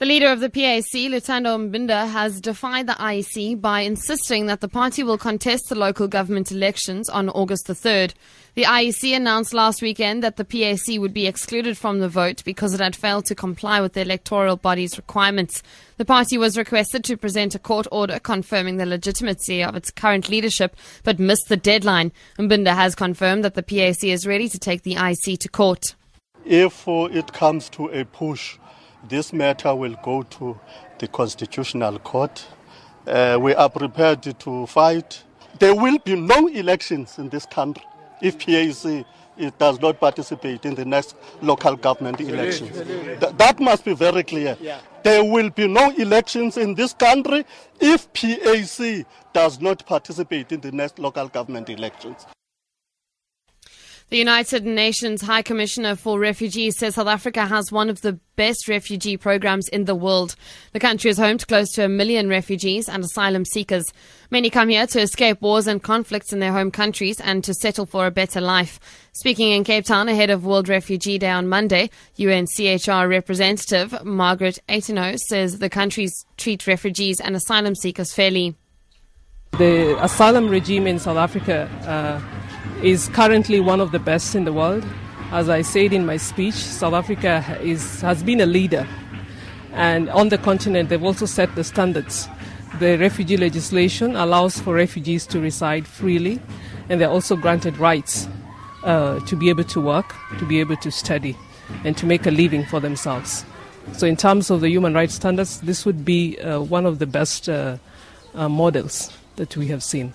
The leader of the PAC, Luthando Mbinda, has defied the IEC by insisting that the party will contest the local government elections on August the 3rd. The IEC announced last weekend that the PAC would be excluded from the vote because it had failed to comply with the electoral body's requirements. The party was requested to present a court order confirming the legitimacy of its current leadership, but missed the deadline. Mbinda has confirmed that the PAC is ready to take the IEC to court. If it comes to a push, this matter will go to the Constitutional Court. We are prepared to fight. There will be no elections in this country if PAC does not participate in the next local government elections. That must be very clear. There will be no elections in this country if PAC does not participate in the next local government elections. The United Nations High Commissioner for Refugees says South Africa has one of the best refugee programs in the world. The country is home to close to 1 million refugees and asylum seekers. Many come here to escape wars and conflicts in their home countries and to settle for a better life. Speaking in Cape Town ahead of World Refugee Day on Monday, UNHCR representative Margaret Ateno says the countries treat refugees and asylum seekers fairly. The asylum regime in South Africa is currently one of the best in the world. As I said in my speech, South Africa has been a leader. And on the continent, they've also set the standards. The refugee legislation allows for refugees to reside freely, and they're also granted rights to be able to work, to be able to study, and to make a living for themselves. So in terms of the human rights standards, this would be one of the best models that we have seen.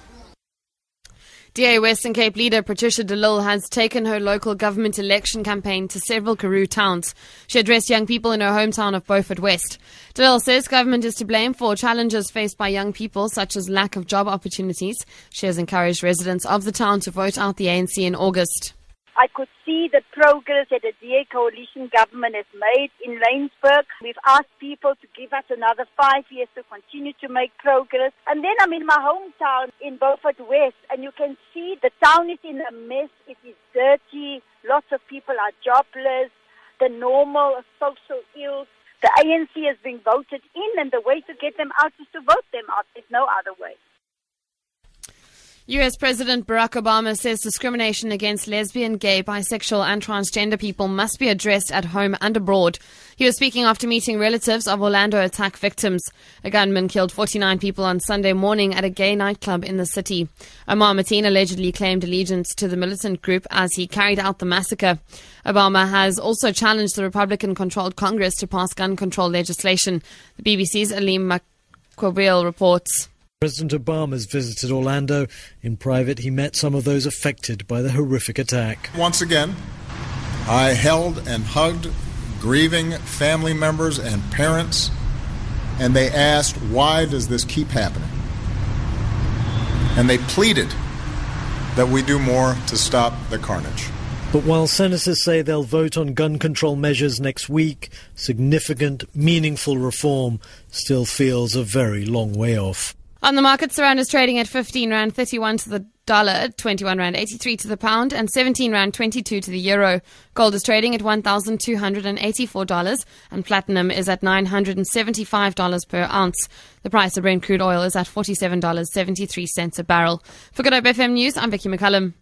DA Western Cape leader Patricia DeLille has taken her local government election campaign to several Karoo towns. She addressed young people in her hometown of Beaufort West. DeLille says government is to blame for challenges faced by young people, such as lack of job opportunities. She has encouraged residents of the town to vote out the ANC in August. I could see the progress that the DA coalition government has made in Lainsbourg. We've asked people to give us another 5 years to continue to make progress. And then I'm in my hometown in Beaufort West, and you can see the town is in a mess. It is dirty. Lots of people are jobless. The normal social ills. The ANC has been voted in, and the way to get them out is to vote them out. There's no other way. US President Barack Obama says discrimination against lesbian, gay, bisexual and transgender people must be addressed at home and abroad. He was speaking after meeting relatives of Orlando attack victims. A gunman killed 49 people on Sunday morning at a gay nightclub in the city. Omar Mateen allegedly claimed allegiance to the militant group as he carried out the massacre. Obama has also challenged the Republican-controlled Congress to pass gun control legislation. The BBC's Alim Macquibel reports. President Obama's visited Orlando. In private, he met some of those affected by the horrific attack. Once again, I held and hugged grieving family members and parents, and they asked, why does this keep happening? And they pleaded that we do more to stop the carnage. But while senators say they'll vote on gun control measures next week, significant, meaningful reform still feels a very long way off. On the market, Rand is trading at 15 Rand 31 to the dollar, 21 Rand 83 to the pound and 17 Rand 22 to the euro. Gold is trading at $1,284 and platinum is at $975 per ounce. The price of Brent crude oil is at $47.73 a barrel. For Good Hope FM News, I'm Vicki McCullum.